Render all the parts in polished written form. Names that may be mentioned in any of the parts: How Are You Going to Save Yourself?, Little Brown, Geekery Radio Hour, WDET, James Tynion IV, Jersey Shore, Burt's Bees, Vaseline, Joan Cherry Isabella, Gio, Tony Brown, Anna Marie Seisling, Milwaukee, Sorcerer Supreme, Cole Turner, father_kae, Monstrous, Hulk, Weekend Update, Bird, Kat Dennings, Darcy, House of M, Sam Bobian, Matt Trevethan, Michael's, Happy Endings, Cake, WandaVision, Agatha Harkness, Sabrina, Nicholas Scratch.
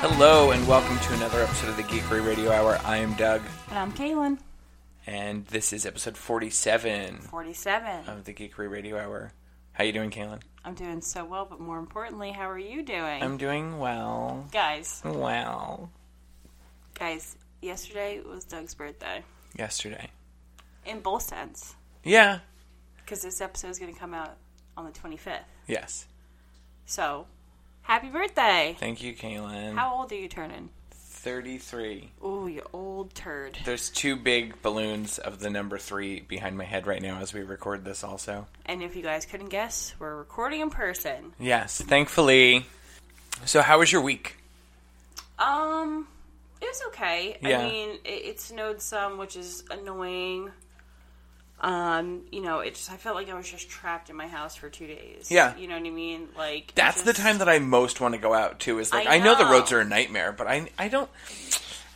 Hello and welcome to another episode of the Geekery Radio Hour. I am Doug. And I'm Kaylin. And this is episode 47. 47. Of the Geekery Radio Hour. How you doing, Kaylin? I'm doing so well, but more importantly, how are you doing? I'm doing well. Guys. Well. Guys, yesterday was Doug's birthday. Yesterday. In both sense. Yeah. Because this episode is going to come out on the 25th. Yes. So, happy birthday! Thank you, Kaylin. How old are you turning? 33. Ooh, you old turd. There's two big balloons of the number 3 behind my head right now as we record this also. And if you guys couldn't guess, we're recording in person. Yes, thankfully. So, how was your week? It was okay. Yeah. I mean, it snowed some, which is annoying. You know, I felt like I was just trapped in my house for 2 days. Yeah. You know what I mean? Like, that's the time that I most want to go out, too, is like, I know the roads are a nightmare, but I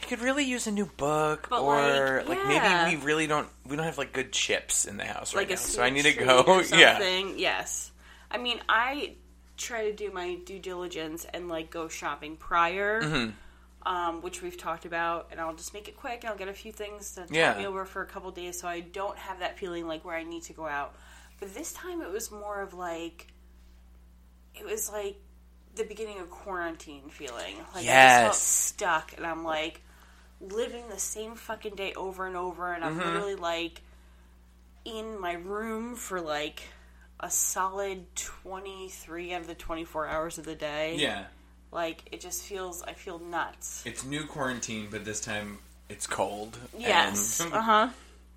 could really use a new book, but or, like, yeah. Maybe we don't have, like, good chips in the house right now, so I need to go, or something. Yes. I mean, I try to do my due diligence and, like, go shopping prior, which we've talked about, and I'll just make it quick, and I'll get a few things to tide me over for a couple days, so I don't have that feeling like where I need to go out. But this time it was more of like, it was like the beginning of quarantine feeling. Like, yes. I just felt stuck, and I'm like living the same fucking day over and over, and I'm literally like in my room for like a solid 23 out of the 24 hours of the day. Yeah. Like, it just feels, I feel nuts. It's new quarantine, but this time it's cold. Yes.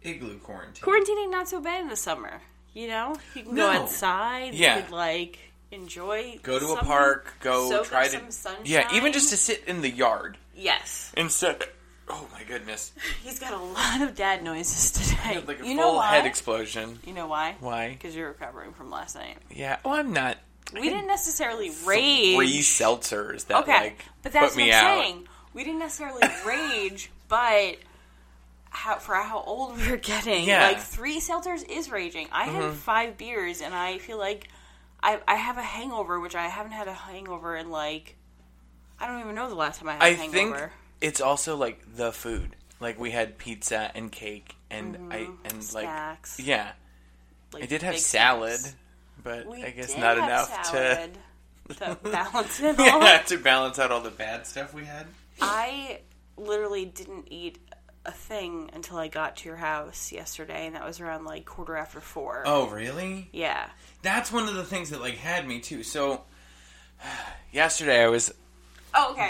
Igloo quarantine. Quarantine ain't not so bad in the summer, you know? You can go outside. Yeah. You could, like, enjoy. Go to a park. Go try to. Soak up some sunshine. Yeah, even just to sit in the yard. Yes. Instead. Oh, my goodness. He's got a lot of dad noises today. I had, like, a full head explosion. You know why? Why? Because you're recovering from last night. Yeah. Oh, I'm not. We didn't necessarily rage. 3 seltzers that, but that's put me what I'm out. Saying. We didn't necessarily rage, but for how old we were getting, 3 seltzers is raging. I had 5 beers, and I feel like I have a hangover, which I haven't had a hangover in, like, I don't even know the last time I had a hangover. I think it's also, like, the food. Like, we had pizza and cake, and snacks. Yeah. Like, I did have salad. Snacks. But we I guess not enough to balance it all. Yeah, to balance out all the bad stuff we had. I literally didn't eat a thing until I got to your house yesterday, and that was around, like, 4:15. Oh, really? Yeah. That's one of the things that, like, had me, too. So, yesterday I was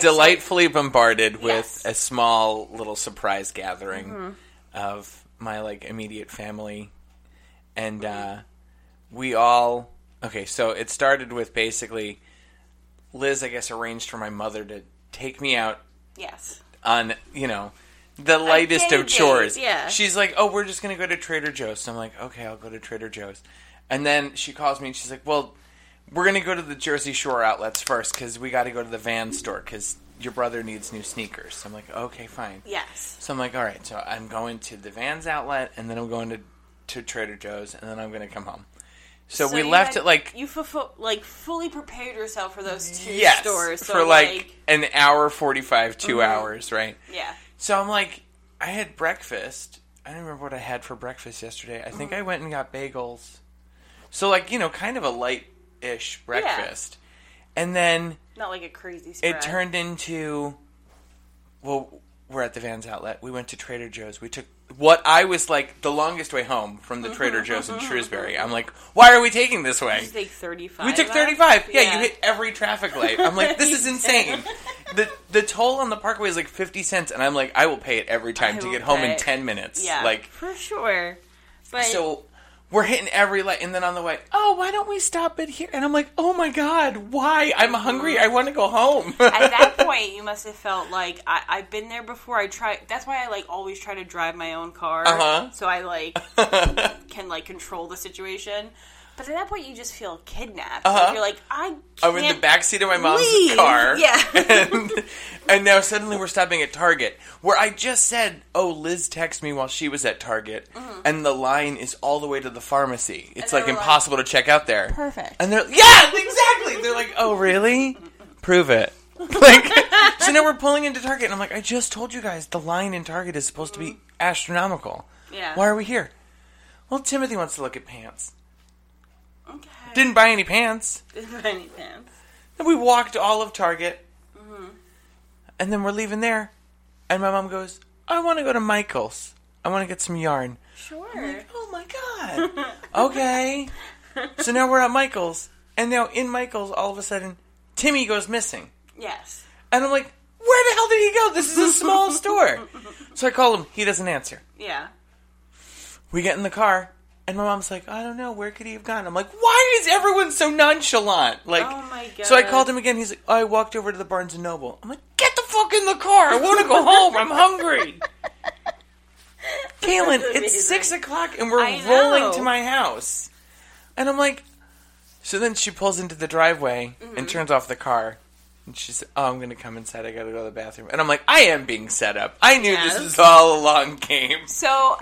delightfully bombarded with a small little surprise gathering of my, like, immediate family, and, so it started with basically Liz, I guess, arranged for my mother to take me out. Yes. On, you know, the lightest of chores. Yeah. She's like, oh, we're just going to go to Trader Joe's. So I'm like, okay, I'll go to Trader Joe's. And then she calls me and she's like, well, we're going to go to the Jersey Shore outlets first because we got to go to the Vans store because your brother needs new sneakers. So I'm like, okay, fine. Yes. So I'm like, all right, so I'm going to the Vans outlet and then I'm going to Trader Joe's and then I'm going to come home. So we left at, like... You fully prepared yourself for those 2 stores. So for, like, an hour, 45, 2 hours, right? Yeah. So I'm like, I had breakfast. I don't remember what I had for breakfast yesterday. I think I went and got bagels. So, like, you know, kind of a light-ish breakfast. Yeah. And then... Not like a crazy spread. It turned into... Well, we're at the Vans outlet. We went to Trader Joe's. We took... What I was, like, the longest way home from the Trader Joe's in Shrewsbury. I'm like, why are we taking this way? You take 35. We took 35. Yeah, you hit every traffic light. I'm like, this is insane. The toll on the parkway is, like, 50 cents, and I'm like, I will pay it every time to get home in 10 minutes. Yeah, like, for sure. But... So... We're hitting every light, and then on the way, oh, why don't we stop it here? And I'm like, oh my God, why? I'm hungry. I want to go home. At that point, you must have felt like, I've been there before. That's why I, like, always try to drive my own car. So I, like, can, like, control the situation. But at that point, you just feel kidnapped. Like, you're like, I'm in the backseat of my mom's car. Yeah. and now suddenly we're stopping at Target, where I just said, oh, Liz texted me while she was at Target, and the line is all the way to the pharmacy. It's, like, impossible to check out there. Perfect. And they're, yeah, exactly. They're like, oh, really? Prove it. Like, So now we're pulling into Target, and I'm like, I just told you guys the line in Target is supposed to be astronomical. Yeah. Why are we here? Well, Timothy wants to look at pants. Okay. Didn't buy any pants. Then we walked all of Target. Mm-hmm. And then we're leaving there. And my mom goes, I want to go to Michael's. I want to get some yarn. Sure. I'm like, oh my God. Okay. So now we're at Michael's. And now in Michael's, all of a sudden, Timmy goes missing. Yes. And I'm like, where the hell did he go? This is a small store. So I call him. He doesn't answer. Yeah. We get in the car. And my mom's like, I don't know. Where could he have gone? I'm like, why is everyone so nonchalant? Like, oh my God. So I called him again. He's like, I walked over to the Barnes & Noble. I'm like, get the fuck in the car. I want to go home. I'm hungry. Kaylin, it's 6 o'clock and we're rolling to my house. And I'm like, so then she pulls into the driveway and turns off the car. And she said, oh, I'm going to come inside. I got to go to the bathroom. And I'm like, I am being set up. I knew this was all a long game. So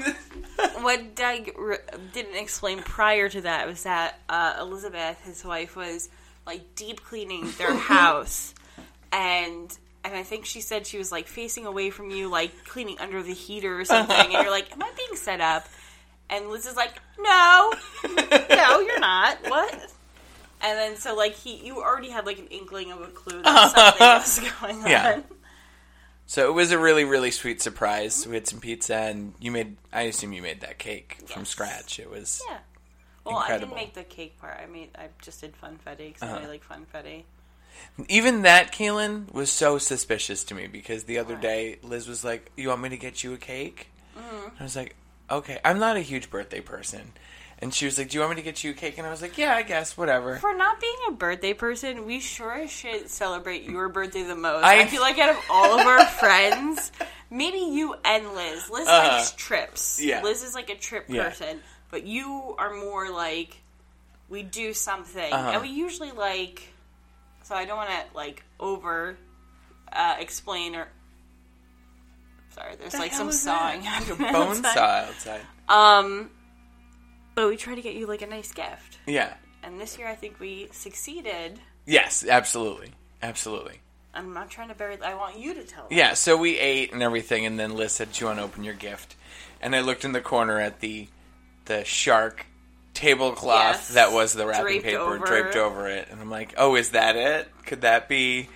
what Doug didn't explain prior to that was that Elizabeth, his wife, was like deep cleaning their house. And I think she said she was like facing away from you, like cleaning under the heater or something. And you're like, am I being set up? And Liz is like, no, you're not. What? And then, so, like, you already had, like, an inkling of a clue that something was going on. Yeah. So it was a really, really sweet surprise. Mm-hmm. We had some pizza, and I assume you made that cake from scratch. It was incredible. I didn't make the cake part. I just did Funfetti, because I like Funfetti. Even that, Kaylin, was so suspicious to me, because the other day, Liz was like, you want me to get you a cake? Mm-hmm. And I was like, okay. I'm not a huge birthday person. And she was like, do you want me to get you a cake? And I was like, yeah, I guess, whatever. For not being a birthday person, we sure as shit celebrate your birthday the most. I feel like out of all of our friends, maybe you and Liz. Liz likes trips. Yeah. Liz is like a trip person. But you are more like, we do something. Uh-huh. And we usually like, so I don't want to like over explain or... Sorry, there's like some sawing. Like a bone saw outside. But we try to get you, like, a nice gift. Yeah. And this year, I think we succeeded. Yes, absolutely. Absolutely. I'm not trying to bury... I want you to tell them. Yeah, so we ate and everything, and then Liz said, do you want to open your gift? And I looked in the corner at the shark tablecloth that was the wrapping paper draped over it. And I'm like, oh, is that it? Could that be?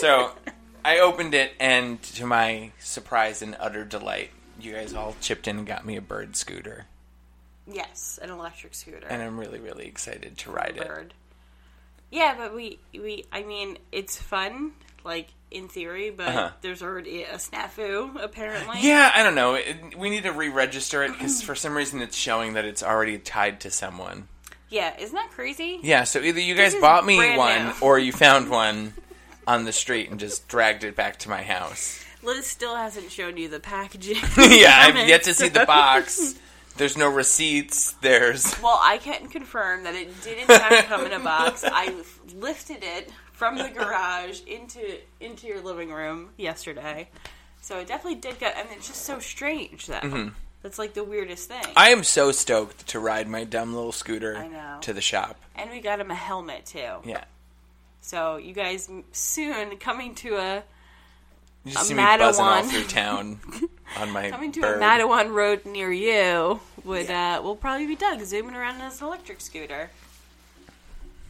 So I opened it, and to my surprise and utter delight, you guys all chipped in and got me a Bird scooter. Yes, an electric scooter. And I'm really, really excited to ride Bird. Yeah, but I mean, it's fun, like, in theory, but there's already a snafu, apparently. Yeah, I don't know. We need to re-register it, because for some reason it's showing that it's already tied to someone. Yeah, isn't that crazy? Yeah, so either you guys bought me one, or you found one on the street and just dragged it back to my house. Liz still hasn't shown you the packaging. Yeah, I've yet to see the box. There's no receipts, Well, I can confirm that it did in fact come in a box. I lifted it from the garage into your living room yesterday. So it definitely did go, and it's just so strange, though. Mm-hmm. That's like the weirdest thing. I am so stoked to ride my dumb little scooter to the shop. And we got him a helmet, too. Yeah. So you guys, soon, coming to a... You just see me buzzing all through town on my coming to Bird. A Mattawan road near you will probably be Doug zooming around in his electric scooter.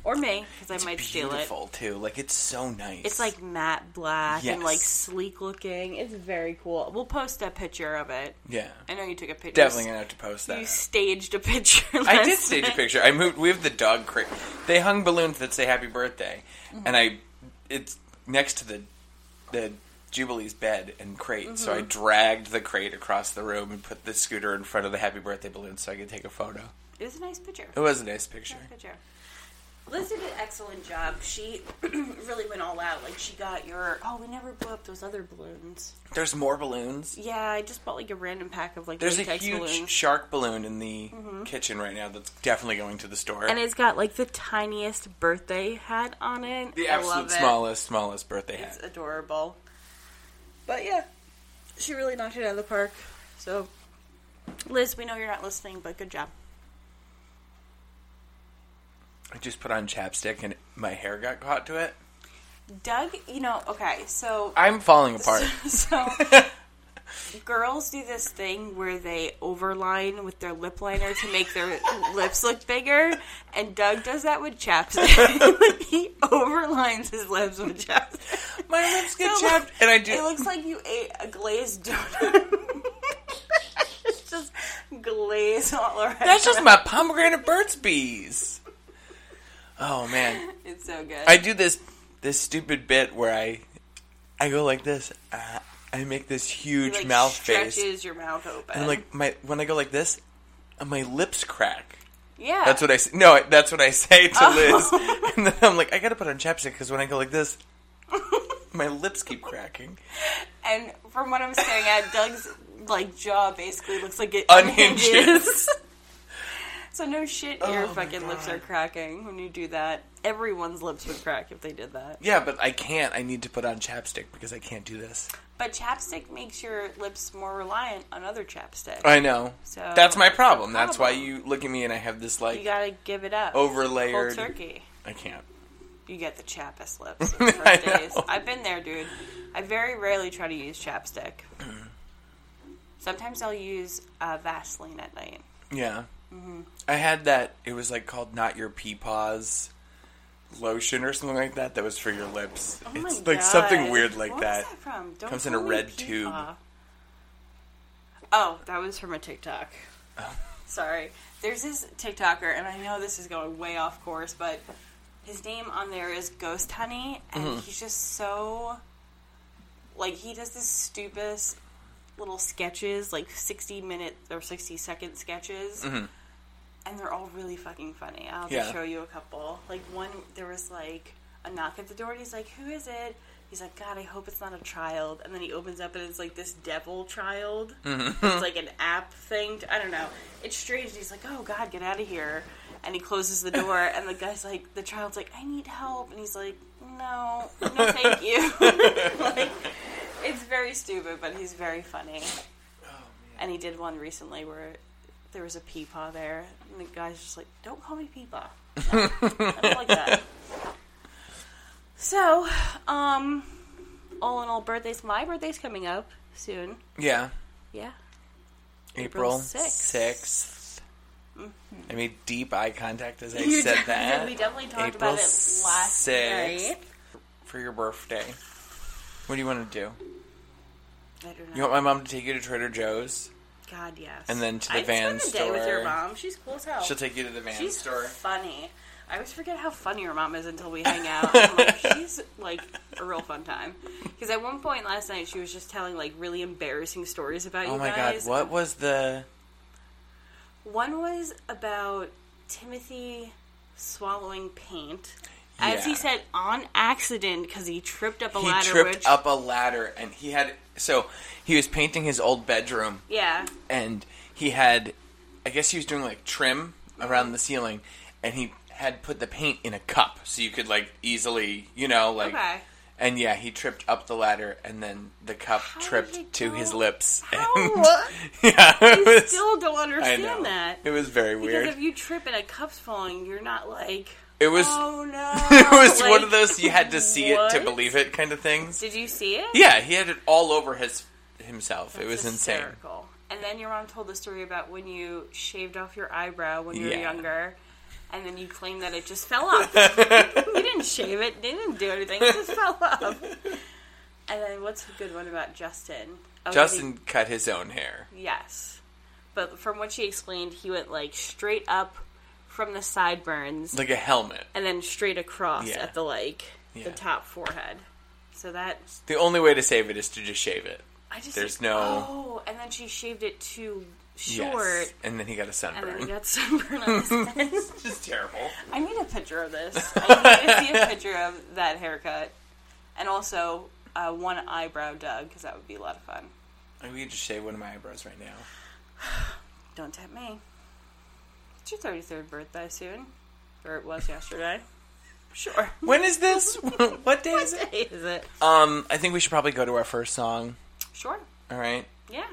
Or me, because I might steal it. It's beautiful, too. Like, it's so nice. It's, like, matte black and, like, sleek looking. It's very cool. We'll post a picture of it. Yeah. I know you took a picture. Definitely going to have to post that. You staged a picture I did stage a picture. I moved. We have the dog crate. They hung balloons that say happy birthday. Mm-hmm. And it's next to the Jubilee's bed and crate, so I dragged the crate across the room and put the scooter in front of the happy birthday balloon so I could take a photo. It was a nice picture. Liz did an excellent job. She really went all out. Like, she got we never blew up those other balloons. There's more balloons? Yeah, I just bought, like, a random pack of, like, there's a huge balloons. Shark balloon in the kitchen right now that's definitely going to the store. And it's got, like, the tiniest birthday hat on it. The absolute smallest birthday hat. It's adorable. But, yeah, she really knocked it out of the park. So, Liz, we know you're not listening, but good job. I just put on chapstick and my hair got caught to it. Doug, you know, okay, so... I'm falling apart. So girls do this thing where they overline with their lip liner to make their lips look bigger, and Doug does that with chapstick. He overlines his lips with chapstick. My lips get chapped, and I do... It looks like you ate a glazed donut. It's just glaze all around. That's just my pomegranate Burt's Bees. Oh, man. It's so good. I do this stupid bit where I go like this. I make this huge mouth face. It stretches your mouth open. And when I go like this, my lips crack. Yeah. That's what I say. No, that's what I say to Liz. And then I'm like, I gotta put on chapstick because when I go like this, my lips keep cracking. And from what I'm staring at, Doug's jaw basically looks like it unhinges. So no shit, your fucking lips are cracking when you do that. Everyone's lips would crack if they did that. Yeah, but I can't. I need to put on chapstick because I can't do this. But chapstick makes your lips more reliant on other chapstick. I know. So that's my problem. That's why you look at me and I have this You gotta give it up. Overlayered. Cold turkey. I can't. You get the chappest lips. I know. I've been there, dude. I very rarely try to use chapstick. Sometimes I'll use Vaseline at night. Yeah. Mm-hmm. I had that, it was called Not Your Pea Paws lotion or something like that was for your lips. Oh my God. Something weird that. What was that from? Don't comes in a red tube. Oh, that was from a TikTok. Oh. Sorry. There's this TikToker, and I know this is going way off course, but his name on there is Ghost Honey, and he's just so, he does the stupidest little sketches, 60-minute or 60-second sketches. Mm-hmm. And they're all really fucking funny. I'll just show you a couple. One, there was, a knock at the door, and he's like, who is it? He's like, God, I hope it's not a child. And then he opens up, and it's, this devil child. Mm-hmm. It's, an app thing. I don't know. It's strange. He's like, oh, God, get out of here. And he closes the door, and the guy's like, the child's like, I need help. And he's like, no, thank you. It's very stupid, but he's very funny. Oh, man. And he did one recently where there was a peepaw there, and the guy's just like, don't call me peepaw. No, I don't like that. So, all in all, my birthday's coming up soon. Yeah. Yeah. April 6th. Mm-hmm. I made deep eye contact as I said that. We definitely talked about it last night. For your birthday. What do you want to do? I don't know. You want my mom to take you to Trader Joe's? God, yes. And then to the Vans store. I spent a day with your mom. She's cool as hell. She'll take you to the Vans store. She's funny. I always forget how funny your mom is until we hang out. I'm she's, a real fun time. Because at one point last night, she was just telling, really embarrassing stories about you guys. Oh, my God. What was the... One was about Timothy swallowing paint... Yeah. As he said, on accident, because he tripped up a ladder. He tripped up a ladder, and he had... So, he was painting his old bedroom. Yeah. And he had... I guess he was doing, trim around the ceiling, and he had put the paint in a cup, so you could, easily, Okay. And, yeah, he tripped up the ladder, and then the cup tripped to his lips. How? And, yeah. I still don't understand that. It was very weird. Because if you trip and a cup's falling, you're not, It was. Oh no! It was one of those you had to see it to believe it kind of things. Did you see it? Yeah, he had it all over himself. That's it was hysterical. Insane. And then your mom told the story about when you shaved off your eyebrow when you were younger, and then you claimed that it just fell off. You didn't shave it. They didn't do anything. It just fell off. And then what's a good one about Justin? Oh, Justin cut his own hair. Yes, but from what she explained, he went straight up. From the sideburns. Like a helmet. And then straight across at the, the top forehead. So that's... The only way to save it is to just shave it. Oh, and then she shaved it too short. Yes. And then he got a sunburn. And then he got sunburn on his face. It's just terrible. I need a picture of this. I need to see a picture of that haircut. And also, one eyebrow dug, because that would be a lot of fun. I need to shave one of my eyebrows right now. Don't tempt me. It's your 33rd birthday soon. Or it was yesterday. Sure. When is this? What day is it? What day is it? I think we should probably go to our first song. Sure. All right. Yeah.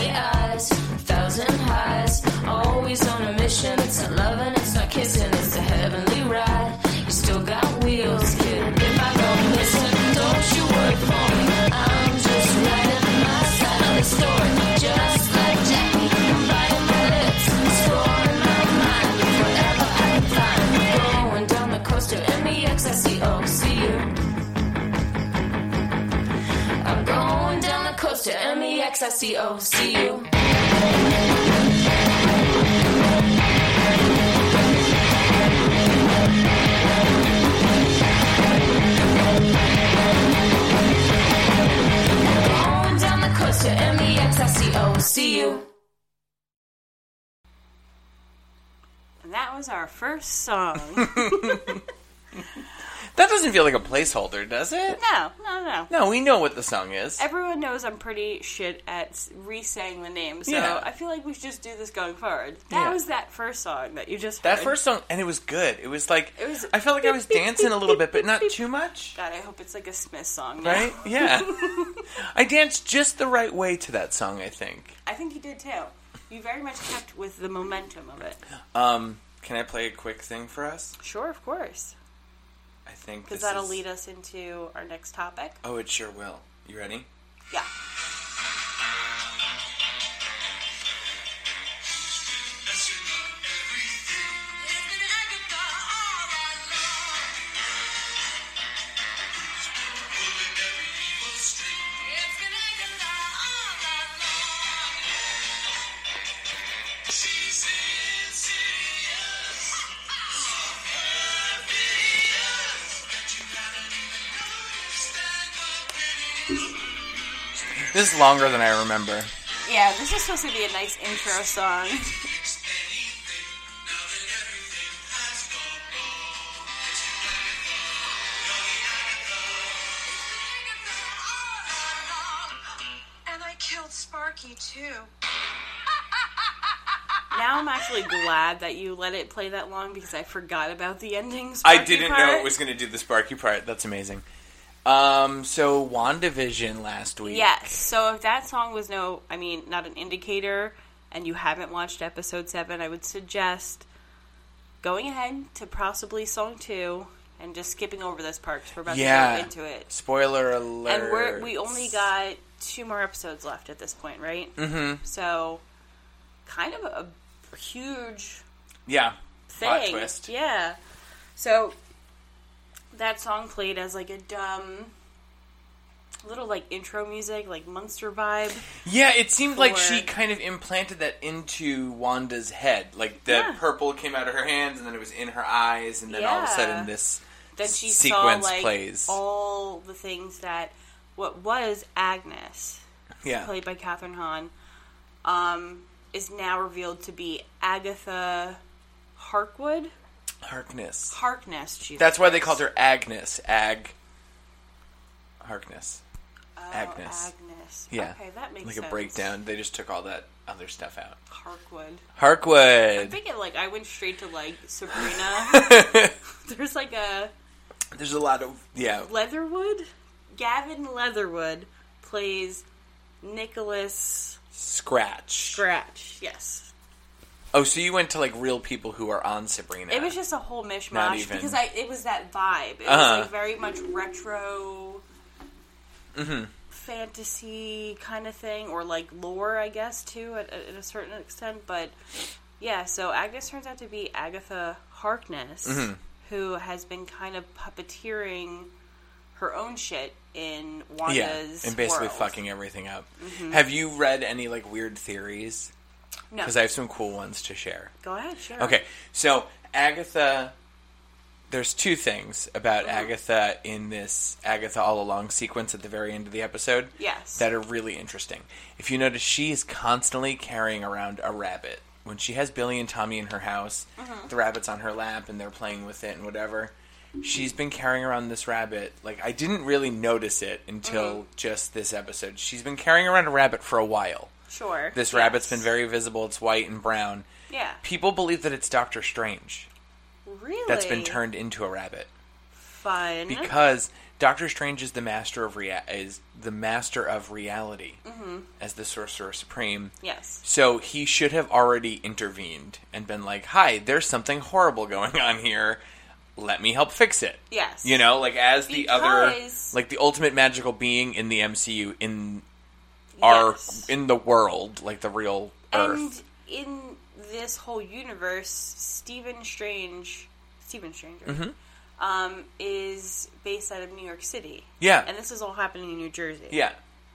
lonely eyes, a thousand highs, always on a mission. It's not loving, it's not kissing, it's a heavenly ride. You still got wheels, kid. If I don't listen, don't you work for me. I'm just writing my side of the story, just like Jackie. I'm biting my lips, scoring my mind, whatever I can find. Going down the coast to MEX, I see OCU. To MEX, I see OCU. Going down the coast to MEX, I see OCU. That was our first song. That doesn't feel like a placeholder, does it? No. No, we know what the song is. Everyone knows I'm pretty shit at re-saying the name, so yeah. I feel like we should just do this going forward. That was that first song that you just heard. That first song, and it was good. It was like, I felt like I was dancing a little bit, but not too much. God, I hope it's like a Smith song now. Right? Yeah. I danced just the right way to that song, I think. I think you did, too. You very much kept with the momentum of it. Can I play a quick thing for us? Sure, of course. I think because that'll lead us into our next topic. Oh, it sure will. You ready? Yeah. This is longer than I remember. Yeah, this is supposed to be a nice intro song. And I killed Sparky, too. Now I'm actually glad that you let it play that long because I forgot about the ending Sparky part. I didn't know it was going to do the Sparky part. That's amazing. So WandaVision last week. Yes, so if that song was not an indicator, and you haven't watched episode 7, I would suggest going ahead to possibly song 2, and just skipping over this part, because we're about to go into it. Spoiler alert. And we only got 2 more episodes left at this point, right? Mm-hmm. So, kind of a huge thing. Plot twist. Yeah. So that song played as, like, a dumb little, like, intro music, like, monster vibe. Yeah, it seemed like she kind of implanted that into Wanda's head. Like, the purple came out of her hands, and then it was in her eyes, and then all of a sudden this sequence saw, like, plays. All the things that what was Agnes, played by Kathryn Hahn, is now revealed to be Agatha Harkness. Jesus. That's why they called her Agnes. Harkness. Oh, Agnes. Yeah. Okay, that makes sense. Like a breakdown. They just took all that other stuff out. Harkwood. I'm thinking, like, I went straight to, like, Sabrina. There's, like, There's a lot of... Yeah. Leatherwood? Gavin Leatherwood plays Nicholas... Scratch, yes. Oh, so you went to, like, real people who are on Sabrina. It was just a whole mishmash, because it was that vibe. It was, like, very much retro fantasy kind of thing, or, like, lore, I guess, too, at a certain extent. But, yeah, so Agnes turns out to be Agatha Harkness, who has been kind of puppeteering her own shit in Wanda's and basically world. Fucking everything up. Mm-hmm. Have you read any, like, weird theories? No. Because I have some cool ones to share. Go ahead, sure. Okay, so Agatha, there's 2 things about Agatha in this Agatha All Along sequence at the very end of the episode. Yes. That are really interesting. If you notice, she is constantly carrying around a rabbit. When she has Billy and Tommy in her house, the rabbit's on her lap and they're playing with it and whatever. She's been carrying around this rabbit. Like, I didn't really notice it until just this episode. She's been carrying around a rabbit for a while. Sure. This rabbit's been very visible. It's white and brown. Yeah. People believe that it's Doctor Strange. Really? That's been turned into a rabbit. Fun. Because Doctor Strange is the master of reality mm-hmm. as the Sorcerer Supreme. Yes. So he should have already intervened and been like, "Hi, there's something horrible going on here. Let me help fix it." Yes. You know, like as the the ultimate magical being in the MCU in the world, like the real Earth. And in this whole universe, Stephen Strange. Mm-hmm. Is based out of New York City. Yeah. And this is all happening in New Jersey. Yeah.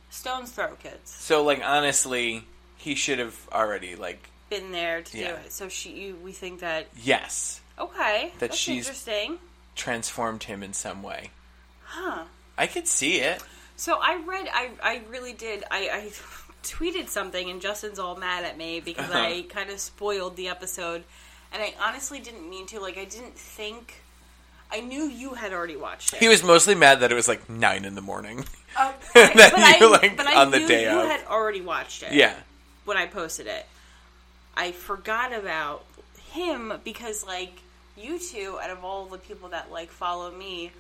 Stone's throw, kids. So, like, honestly, he should have already, like... been there to do it. So we think that... Yes. Okay. That's she's interesting. Transformed him in some way. Huh. I could see it. So I tweeted something, and Justin's all mad at me because uh-huh. I kind of spoiled the episode. And I honestly didn't mean to. Like, I didn't think... I knew you had already watched it. He was mostly mad that it was like 9 a.m. I knew you had already watched it. Yeah. When I posted it, I forgot about him because, like, you two, out of all the people that like follow me,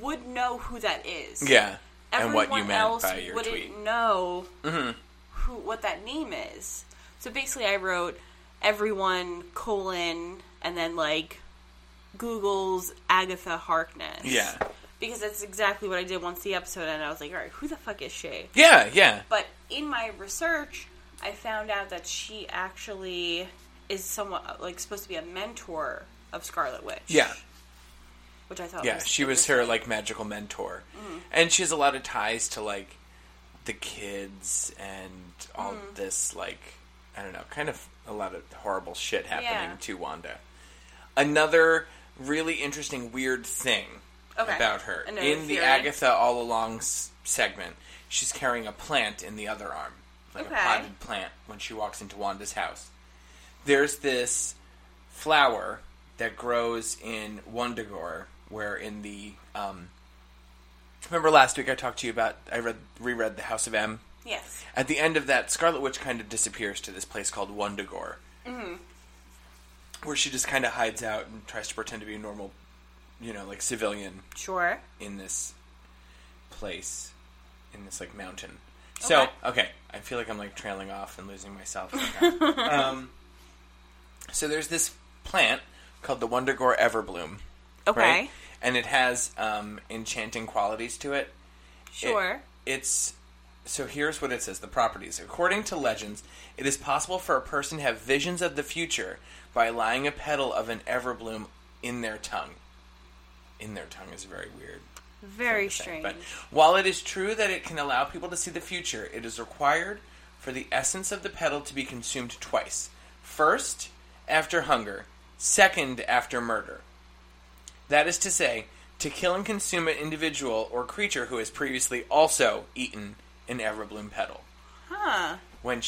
would know who that is. Yeah. Everyone and what you meant by your tweet. Everyone else wouldn't know mm-hmm. what that name is. So basically, I wrote everyone : and then like. Google's Agatha Harkness. Yeah. Because that's exactly what I did once the episode ended. I was like, alright, who the fuck is she? Yeah, yeah. But in my research, I found out that she actually is somewhat, like, supposed to be a mentor of Scarlet Witch. Yeah. Which I thought was... Yeah, she was her, like, magical mentor. Mm-hmm. And she has a lot of ties to, like, the kids and all mm-hmm. this, like, I don't know, kind of a lot of horrible shit happening to Wanda. Another... really interesting, weird thing about her. In the Agatha All Along segment, she's carrying a plant in the other arm. Like a potted plant when she walks into Wanda's house. There's this flower that grows in Wondagore, where in the... remember last week I talked to you about... I reread The House of M? Yes. At the end of that, Scarlet Witch kind of disappears to this place called Wondagore. Mm-hmm. Where she just kind of hides out and tries to pretend to be a normal, you know, like, civilian. Sure. In this place. In this, like, mountain. Okay. So, okay. I feel like I'm, like, trailing off and losing myself. So there's this plant called the Wondagore Everbloom. Okay. Right? And it has enchanting qualities to it. Sure. It's... So here's what it says, the properties. According to legends, it is possible for a person to have visions of the future by lying a petal of an everbloom in their tongue. In their tongue is very weird. Very strange. But while it is true that it can allow people to see the future, it is required for the essence of the petal to be consumed twice. First, after hunger. Second, after murder. That is to say, to kill and consume an individual or creature who has previously also eaten an everbloom petal. Huh. When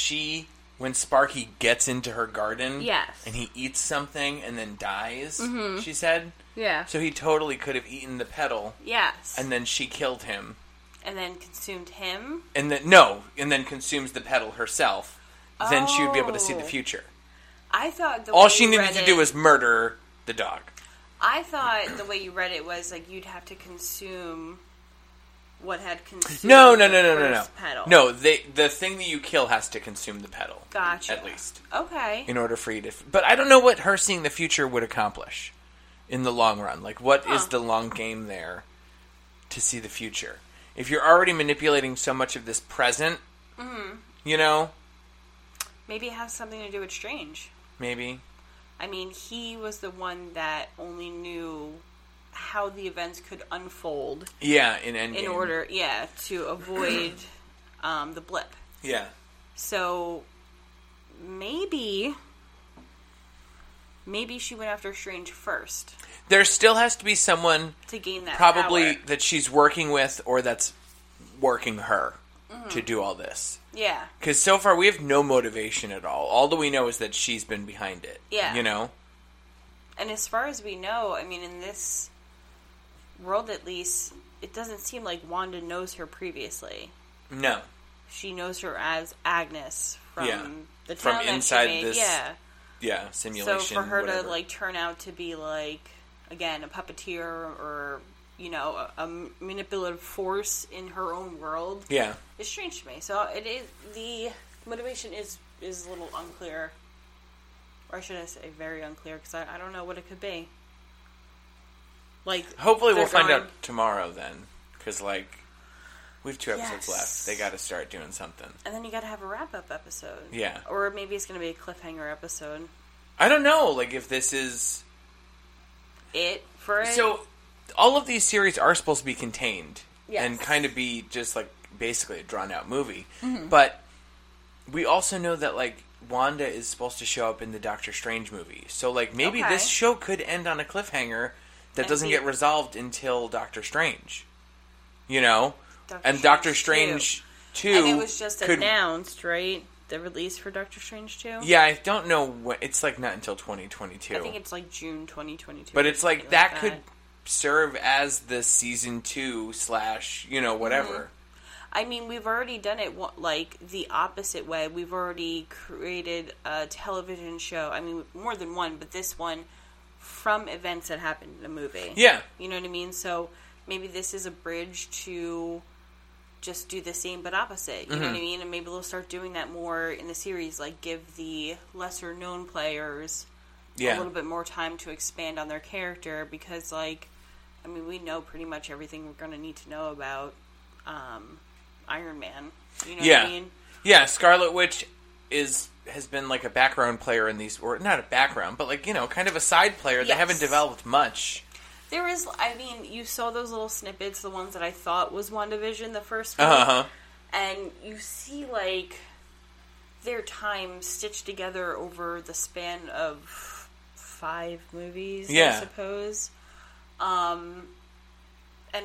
Sparky gets into her garden... Yes. And he eats something and then dies, mm-hmm. she said. Yeah. So he totally could have eaten the petal. Yes. And then she killed him. And then consumed him? And then consumes the petal herself. Oh. Then she would be able to see the future. I thought the way all she needed to do was murder the dog. I thought the way you read it was, like, you'd have to consume... what had consumed the petal. No, the thing that you kill has to consume the petal. Gotcha. At least. Okay. In order for you to... But I don't know what her seeing the future would accomplish in the long run. Like, what is the long game there to see the future? If you're already manipulating so much of this present, mm-hmm. you know... Maybe it has something to do with Strange. Maybe. I mean, he was the one that only knew... how the events could unfold. Yeah, in Endgame. In order, to avoid the blip. Yeah. So, maybe she went after Strange first. There still has to be someone... to gain that probably power. That she's working with or that's working her mm-hmm. to do all this. Yeah. Because so far we have no motivation at all. All that we know is that she's been behind it. Yeah. You know? And as far as we know, I mean, in this... world, at least, it doesn't seem like Wanda knows her previously. No. She knows her as Agnes from the town from inside that she made. This simulation. So for her to, like, turn out to be, like, again, a puppeteer or you know, a manipulative force in her own world. Yeah. It's strange to me. So it is, the motivation is a little unclear. Or should I say very unclear, because I don't know what it could be. Like, hopefully we'll find out tomorrow then. Because, like, we have 2 episodes left. They got to start doing something. And then you got to have a wrap-up episode. Yeah. Or maybe it's going to be a cliffhanger episode. I don't know, like, if this is... it for it. So, all of these series are supposed to be contained. Yes. And kind of be just, like, basically a drawn-out movie. Mm-hmm. But we also know that, like, Wanda is supposed to show up in the Doctor Strange movie. So, like, maybe this show could end on a cliffhanger that doesn't get resolved until Doctor Strange. You know? Doctor Strange 2. And it was just announced, right? The release for Doctor Strange 2? Yeah, I don't know when. It's, like, not until 2022. I think it's, like, June 2022. But it's, like, that could serve as the Season 2 / you know, whatever. Mm-hmm. I mean, we've already done it, like, the opposite way. We've already created a television show. I mean, more than one, but this one from events that happened in the movie. Yeah. You know what I mean? So maybe this is a bridge to just do the same but opposite. You know what I mean? And maybe they'll start doing that more in the series, like give the lesser-known players a little bit more time to expand on their character because, like, I mean, we know pretty much everything we're going to need to know about Iron Man. You know what I mean? Yeah, Scarlet Witch has been like a background player in these, or not a background, but like, you know, kind of a side player. Yes. They haven't developed much. There is, I mean, you saw those little snippets, the ones that I thought was WandaVision, the first one. Uh-huh. And you see, like, their time stitched together over the span of 5 movies, I suppose. And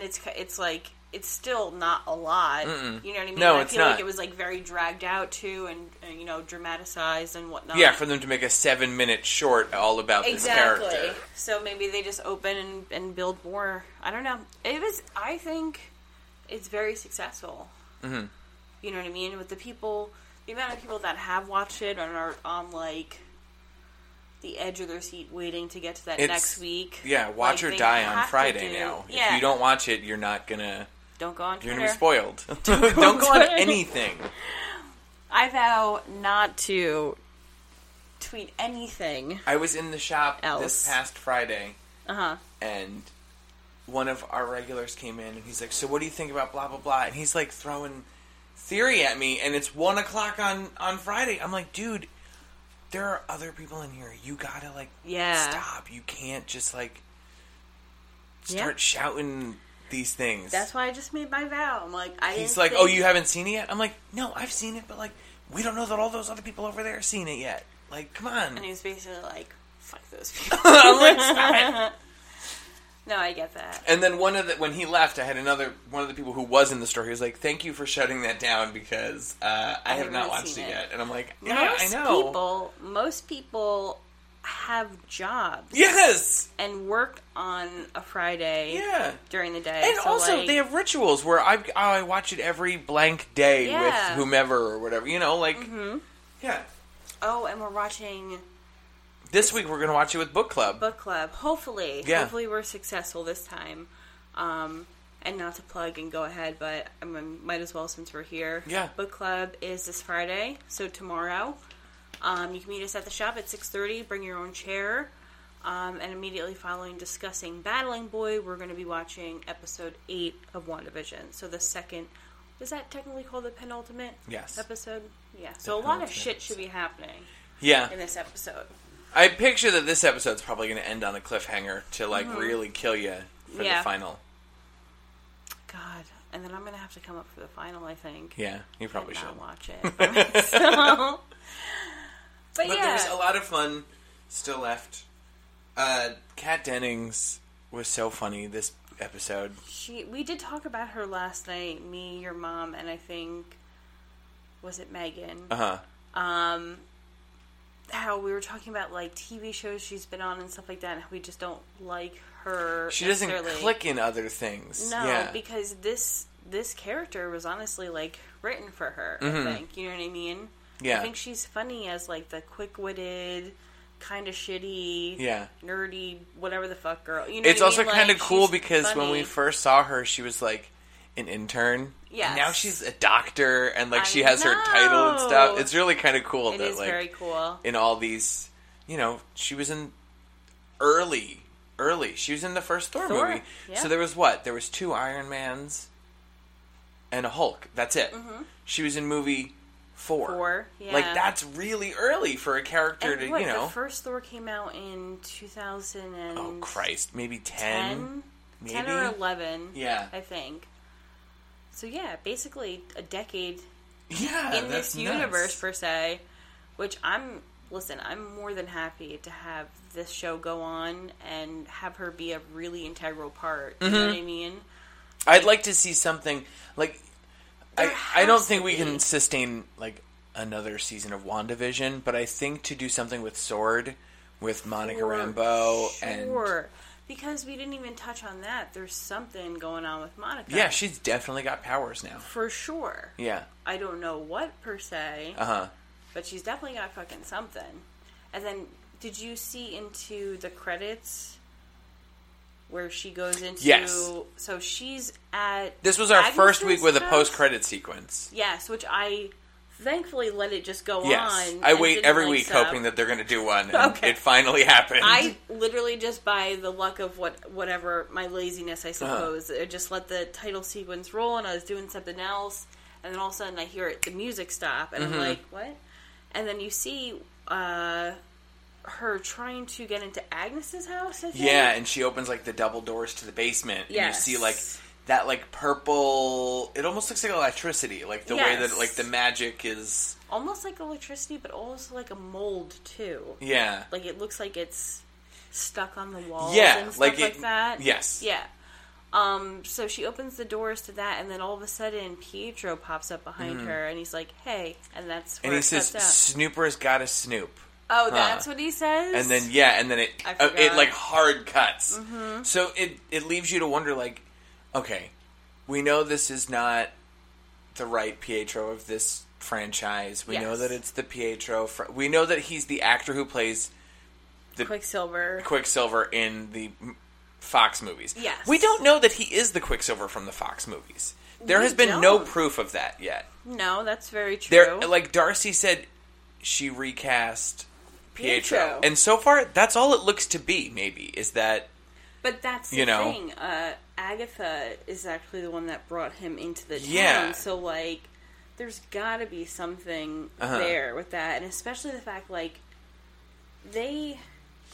it's like, it's still not a lot. Mm-mm. You know what I mean? No, it's not. I feel like it was, like, very dragged out, too, and, you know, dramatized and whatnot. Yeah, for them to make a 7-minute short all about this character. Exactly. So maybe they just open and build more. I don't know. I think it's very successful. Mm-hmm. You know what I mean? With the people, the amount of people that have watched it and are on, like, the edge of their seat waiting to get to that next week. Yeah, watch or die on Friday now. Yeah. If you don't watch it, you're not going to... Don't go on Twitter. You're going to be spoiled. Don't go on anything. I vow not to tweet anything. I was in the shop this past Friday, and one of our regulars came in, and he's like, so what do you think about blah, blah, blah? And he's like throwing theory at me, and it's 1 o'clock on Friday. I'm like, dude, there are other people in here. You got to, like, stop. You can't just, like, start shouting these things. That's why I just made my vow. I'm like, he's like, oh, you haven't seen it yet? I'm like, no, I've seen it, but, like, we don't know that all those other people over there have seen it yet. Like, come on. And he was basically like, fuck those people. I'm like, stop it. No, I get that. And then when he left, I had one of the people who was in the store, he was like, thank you for shutting that down because I have not watched it yet. And I'm like, yeah, I know. Most people have jobs. Yes! And work on a Friday during the day. And so also, like, they have rituals where I watch it every blank day with whomever or whatever. You know, like, Oh, and we're watching... This week we're going to watch it with Book Club. Book Club. Hopefully. Yeah. Hopefully we're successful this time. And not to plug and go ahead, but I might as well since we're here. Yeah. Book Club is this Friday, so tomorrow. You can meet us at the shop at 6:30. Bring your own chair. And immediately following discussing Battling Boy, we're going to be watching episode 8 of WandaVision. So the second... Is that technically called the penultimate episode? Yeah. So a lot of shit should be happening in this episode. I picture that this episode's probably going to end on a cliffhanger to, like, really kill you for the final. God. And then I'm going to have to come up for the final, I think. Yeah, you probably should. Watch it. So. But there's a lot of fun still left. Kat Dennings was so funny this episode. We did talk about her last night, me, your mom, and I think, was it Megan? How we were talking about, like, TV shows she's been on and stuff like that, and how we just don't like her. She doesn't click in other things. No, because this character was honestly, like, written for her, I think. You know what I mean? Yeah. I think she's funny as, like, the quick-witted, kind of shitty, nerdy, whatever the fuck girl. You know, it's also kind of cool because funny. When we first saw her, she was like an intern. Yeah. And now she's a doctor, and like she has her title and stuff. It's really kind of cool. It is like, very cool. In all these, you know, she was in early. She was in the first Thor movie. Yeah. So there was what? There was 2 Iron Mans and a Hulk. That's it. Mm-hmm. She was in movie 4. Yeah. Like, that's really early for a character and to, what, you know. The first Thor came out in 2000 and... Oh, Christ. Maybe 10? Maybe? 10 or 11. Yeah. I think. So, yeah, basically a decade in this universe, per se, which I'm... Listen, I'm more than happy to have this show go on and have her be a really integral part. You know what I mean? I'd like to see something, like, I don't think we can sustain, like, another season of WandaVision, but I think to do something with S.W.O.R.D., with Monica Rambeau, and... Sure, because we didn't even touch on that. There's something going on with Monica. Yeah, she's definitely got powers now. For sure. Yeah. I don't know what, per se. Uh-huh. But she's definitely got fucking something. And then, did you see into the credits where she goes into... Yes. So she's at... This was our Agnes first week with a post-credit sequence. Yes, which I thankfully let it just go on. I wait every week hoping that they're going to do one. And it finally happened. I literally just, by the luck of whatever, my laziness, I suppose, I just let the title sequence roll and I was doing something else. And then all of a sudden I hear the music stop and I'm like, what? And then you see her trying to get into Agnes's house, I think. Yeah, and she opens, like, the double doors to the basement. Yes. And you see, like, that, like, purple... It almost looks like electricity. Like, the way that, like, the magic is... Almost like electricity, but also like a mold, too. Yeah. Like, it looks like it's stuck on the walls and stuff like that. Yes. Yeah. So she opens the doors to that, and then all of a sudden, Pietro pops up behind her, and he's like, hey, and that's where it cuts out. And he says, Snooper's gotta snoop. Oh, that's what he says? And then, and then it like, hard cuts. Mm-hmm. So it leaves you to wonder, like, okay, we know this is not the right Pietro of this franchise. We know that it's the Pietro. We know that he's the actor who plays the Quicksilver in the... Fox movies. Yes. We don't know that he is the Quicksilver from the Fox movies. There has been no proof of that yet. No, that's very true. Like Darcy said, she recast Pietro. And so far, that's all it looks to be, maybe, is that... But that's the thing. Agatha is actually the one that brought him into the town. Yeah. So, like, there's gotta be something there with that. And especially the fact, like,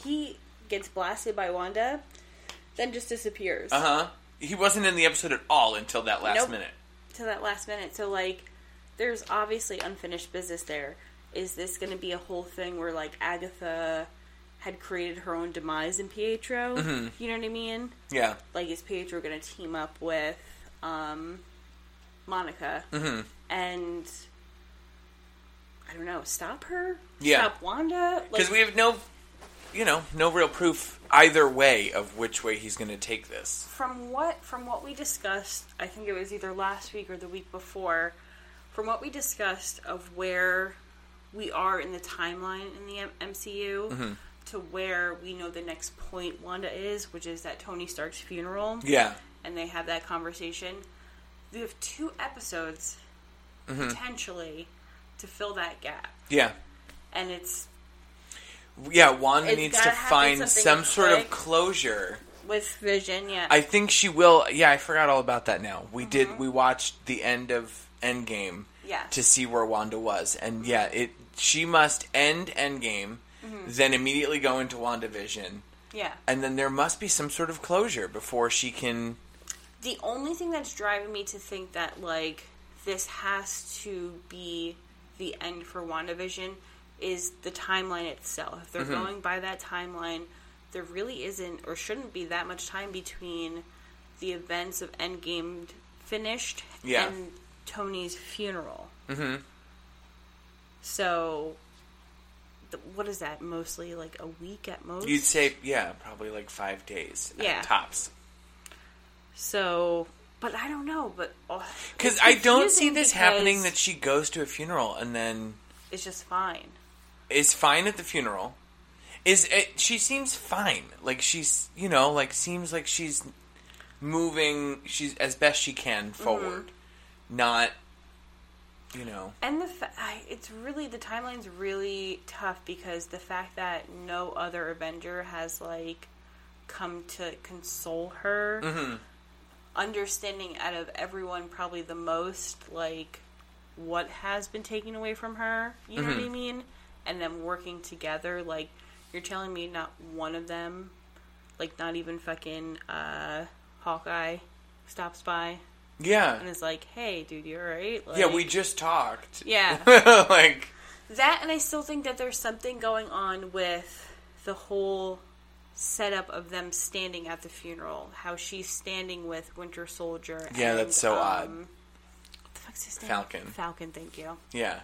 he gets blasted by Wanda... Then just disappears. He wasn't in the episode at all until that last minute. Until that last minute. So, like, there's obviously unfinished business there. Is this going to be a whole thing where, like, Agatha had created her own demise in Pietro? Mm-hmm. You know what I mean? Yeah. Like, is Pietro going to team up with Monica? Mm-hmm. And... I don't know. Stop her? Yeah. Stop Wanda? Because we have no real proof either way of which way he's going to take this. From what we discussed, I think it was either last week or the week before, from what we discussed of where we are in the timeline in the MCU to where we know the next point Wanda is, which is at Tony Stark's funeral. Yeah. And they have that conversation. We have 2 episodes, potentially, to fill that gap. Yeah. And it's... Yeah, Wanda needs to find some sort of closure. With Vision, I think she will. Yeah, I forgot all about that now. We did. We watched the end of Endgame to see where Wanda was. And she must end Endgame, then immediately go into WandaVision. Yeah. And then there must be some sort of closure before she can... The only thing that's driving me to think that, like, this has to be the end for WandaVision... is the timeline itself. If they're going by that timeline, there really isn't or shouldn't be that much time between the events of Endgame finished and Tony's funeral. So, what is that? Mostly like a week at most? You'd say, probably like 5 days at tops. So... But I don't know, but... Because I don't see this happening that she goes to a funeral and then... It's just fine. Is fine at the funeral, is it, she seems fine. Like, she's, you know, like, seems like she's moving, she's as best she can forward. Mm-hmm. Not, you know. And it's really, the timeline's really tough because the fact that no other Avenger has, like, come to console her. Mm-hmm. Understanding out of everyone probably the most, like, what has been taken away from her, you know mm-hmm. what I mean? And them working together, like, you're telling me not one of them, like, not even fucking Hawkeye stops by. Yeah. And is like, hey, dude, you alright? Like, yeah, we just talked. Yeah. Like... That, and I still think that there's something going on with the whole setup of them standing at the funeral. How she's standing with Winter Soldier. Yeah, and, that's so odd. What the fuck's his name? Falcon. Falcon, thank you. Yeah.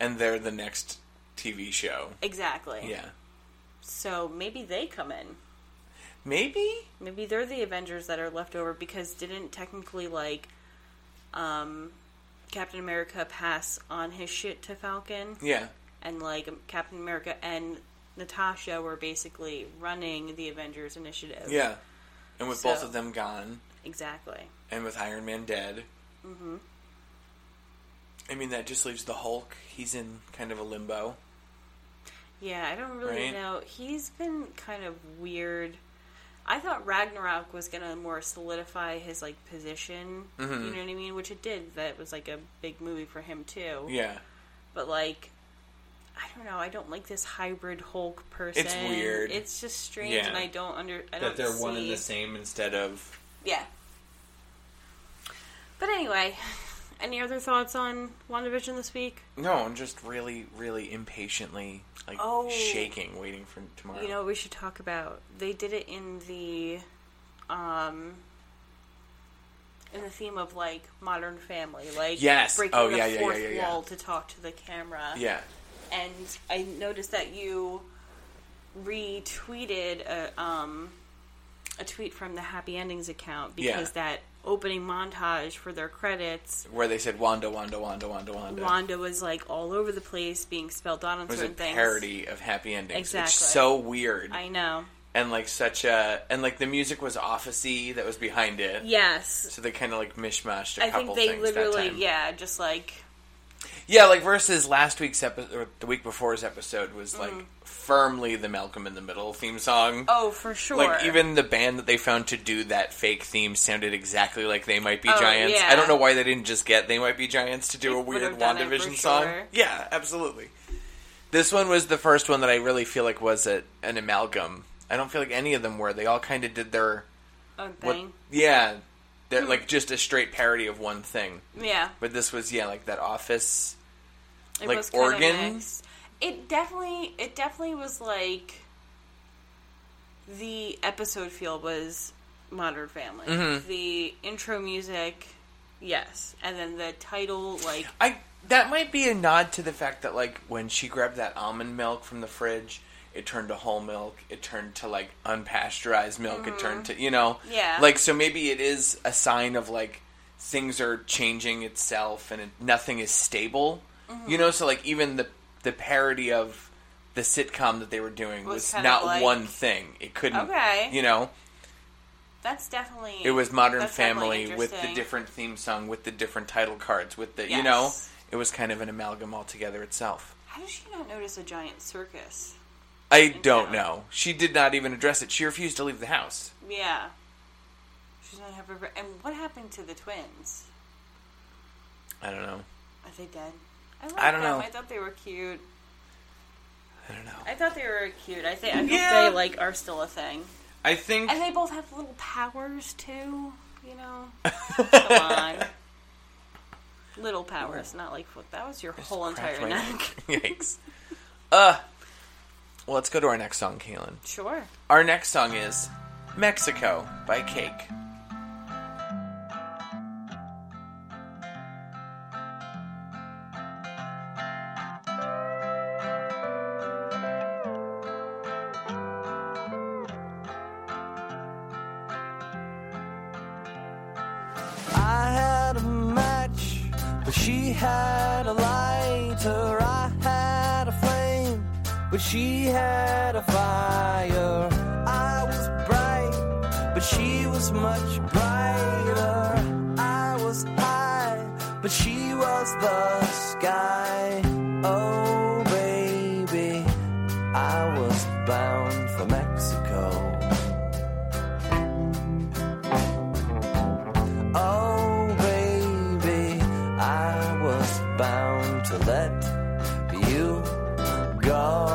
And they're the next TV show. Exactly. Yeah. So maybe they come in. Maybe? Maybe they're the Avengers that are left over because didn't technically, like, Captain America pass on his shit to Falcon? Yeah. And, like, Captain America and Natasha were basically running the Avengers initiative. Yeah. And with both of them gone. Exactly. And with Iron Man dead. Mm-hmm. I mean, that just leaves the Hulk. He's in kind of a limbo. Yeah, I don't really know. He's been kind of weird. I thought Ragnarok was going to more solidify his, like, position, mm-hmm. you know what I mean? Which it did. That was, like, a big movie for him, too. Yeah. But, like, I don't know. I don't like this hybrid Hulk person. It's weird. It's just strange, yeah. And I don't see. That they're one and the same instead of... Yeah. But anyway, any other thoughts on WandaVision this week? No, I'm just really, really impatiently... Like, shaking, waiting for tomorrow. You know what we should talk about? They did it in the theme of, like, Modern Family. Like, yes. Breaking the fourth wall to talk to the camera. Yeah. And I noticed that you retweeted a tweet from the Happy Endings account because that opening montage for their credits where they said Wanda, Wanda, Wanda, Wanda, Wanda. Wanda was like all over the place being spelled out on certain things. It was a parody of Happy Endings. Exactly. It's so weird. I know. And like the music was office-y that was behind it. Yes. So they kind of like mishmashed a couple things. I think they literally, just like. Yeah, like versus last week's episode, or the week before's episode was like firmly the Malcolm in the Middle theme song. Oh, for sure. Like even the band that they found to do that fake theme sounded exactly like They Might Be Giants. Yeah. I don't know why they didn't just get They Might Be Giants to do a weird WandaVision song. Sure. Yeah, absolutely. This one was the first one that I really feel like was an amalgam. I don't feel like any of them were. They all kind of did their own thing. Yeah. They're, like, just a straight parody of one thing. Yeah. But this was, like, that office, it like, organ. It definitely was, like, the episode feel was Modern Family. Mm-hmm. The intro music, yes. And then the title, like... That might be a nod to the fact that, like, when she grabbed that almond milk from the fridge... It turned to whole milk. It turned to, like, unpasteurized milk. Mm-hmm. It turned to, Yeah. Like, so maybe it is a sign of, like, things are changing itself and nothing is stable. Mm-hmm. So, like, even the parody of the sitcom that they were doing was not like, one thing. It couldn't, That's definitely... It was Modern Family with the different theme song, with the different title cards, with the, It was kind of an amalgam altogether itself. How did she not notice a giant circus? I don't know. She did not even address it. She refused to leave the house. Yeah. She's not happy. And what happened to the twins? I don't know. Are they dead? I don't know. I thought they were cute. I don't know. I thought they were cute. I think they like are still a thing. I think, and they both have little powers too. Come on. Little powers, not like that was your whole entire neck. Yikes. Well, let's go to our next song, Kaylin. Sure. Our next song is Mexico by Cake. I had a match, but she had a lighter. I had a flame. but she had a fire. I was bright, but she was much brighter. I was high, but she was the sky. Oh, baby, I was bound for Mexico. Oh, baby, I was bound to let you go.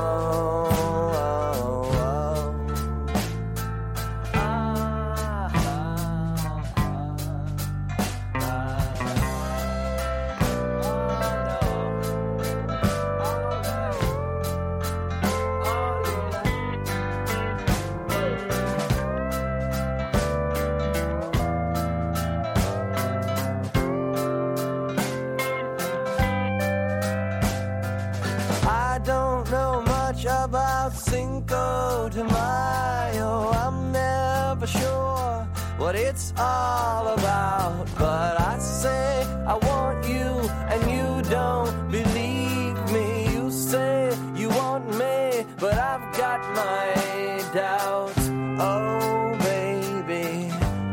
What it's all about, but I say I want you, and you don't believe me. You say you want me, but I've got my doubts. Oh, baby,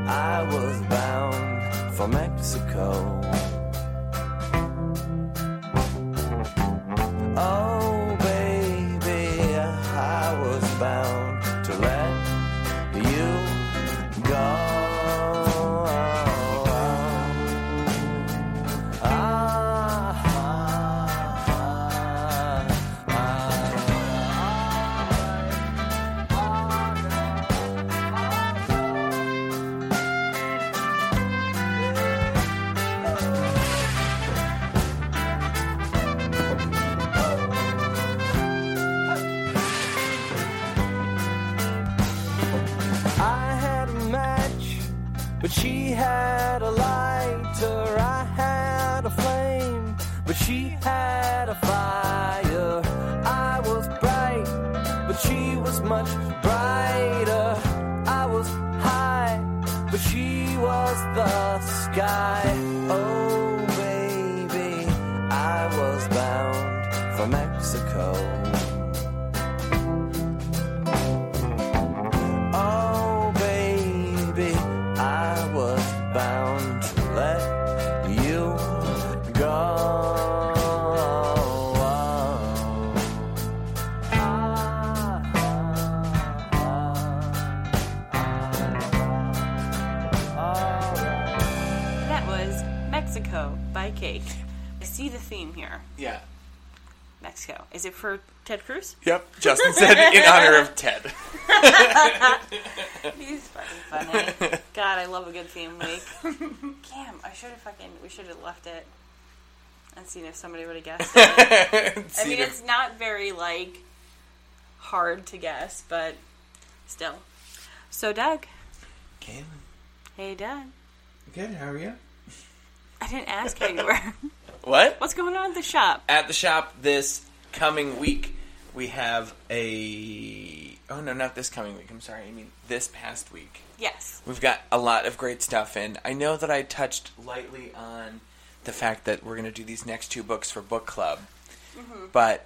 I was bound for Mexico. Oh, baby, I was bound to let you go. But she had a lighter, I had a flame, but she had a fire. I was bright, but she was much brighter. I was high, but she was the sky. Oh, baby, I was bound for Mexico. Oh, baby, I was bound to let you go. That was Mexico by Cake. I see the theme here. Yeah. Mexico. Is it for Ted Cruz? Yep. Justin said in honor of Ted. He's fucking funny. God, I love a good theme week. Damn, we should have left it and seen if somebody would have guessed it. I mean, it's not very, hard to guess, but still. So, Doug. Caitlin. Hey, Doug. Good, how are you? I didn't ask how you were. What? What's going on at the shop? At the shop this coming week, we have a... Oh, no, not this coming week. I'm sorry. I mean this past week. Yes. We've got a lot of great stuff in. I know that I touched lightly on the fact that we're going to do these next two books for book club. Mm-hmm. But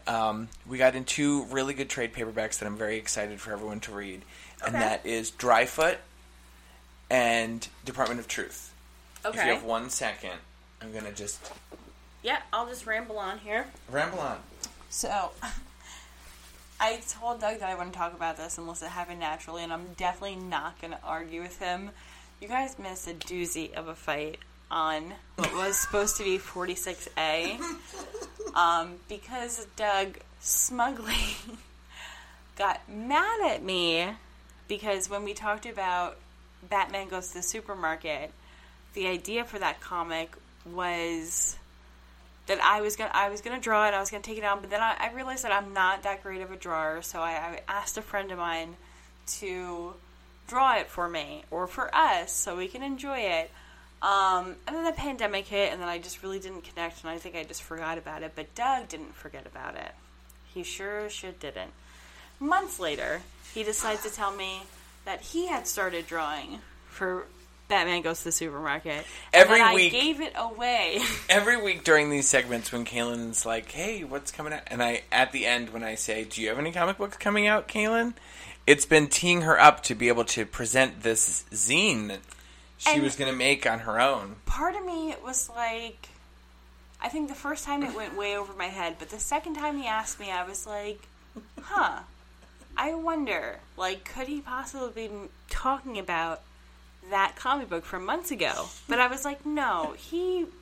we got in two really good trade paperbacks that I'm very excited for everyone to read. Okay. And that is Dryfoot and Department of Truth. Okay. If you have 1 second, I'm going to just... Yeah, I'll just ramble on here. Ramble on. So, I told Doug that I wouldn't talk about this unless it happened naturally, and I'm definitely not going to argue with him. You guys missed a doozy of a fight on what was supposed to be 46A, because Doug smugly got mad at me because when we talked about Batman Goes to the Supermarket, the idea for that comic was... that I was gonna draw it, I was gonna take it on, but then I realized that I'm not that great of a drawer, so I asked a friend of mine to draw it for me or for us so we can enjoy it. And then the pandemic hit, and then I just really didn't connect, and I think I just forgot about it. But Doug didn't forget about it. He sure didn't. Months later, he decides to tell me that he had started drawing for Batman goes to the supermarket. Every week. I gave it away. Every week during these segments when Kaylin's like, hey, what's coming out? And I, at the end, when I say, do you have any comic books coming out, Kaylin? It's been teeing her up to be able to present this zine that she was going to make on her own. Part of me was like, I think the first time it went way over my head, but the second time he asked me, I was like, huh, I wonder, like, could he possibly be talking about that comic book from months ago? But I was like, no,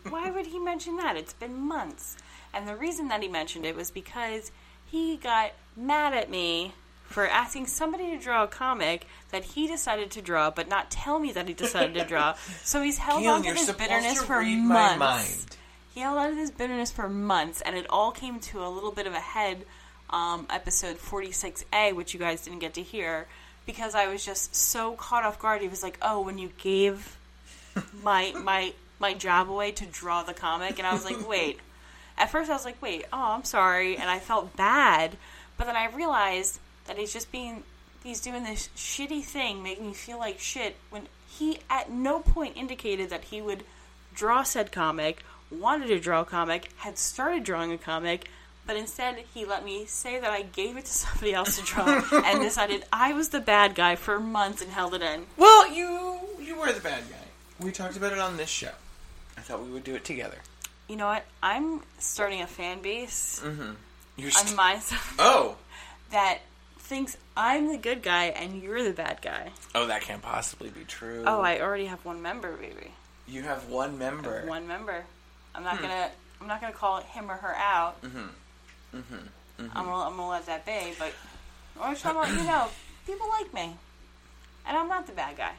why would he mention that? It's been months. And the reason that he mentioned it was because he got mad at me for asking somebody to draw a comic that he decided to draw, but not tell me that he decided to draw. So he's held on to this bitterness for months. He held on to this bitterness for months, and it all came to a little bit of a head, episode 46A, which you guys didn't get to hear, because I was just so caught off guard. He was like, oh, when you gave my job away to draw the comic. And I was like, wait. At first I was like, wait, oh, I'm sorry. And I felt bad. But then I realized that he's just he's doing this shitty thing, making me feel like shit, when he at no point indicated that he would draw said comic, wanted to draw a comic, had started drawing a comic, but instead, he let me say that I gave it to somebody else to draw and decided I was the bad guy for months and held it in. Well, you were the bad guy. We talked about it on this show. I thought we would do it together. You know what? I'm starting a fan base on my side that thinks I'm the good guy and you're the bad guy. Oh, that can't possibly be true. Oh, I already have one member, baby. You have one member? I have one member. I'm not gonna call it him or her out. I'm gonna let that be, but I just want you to know, people like me, and I'm not the bad guy.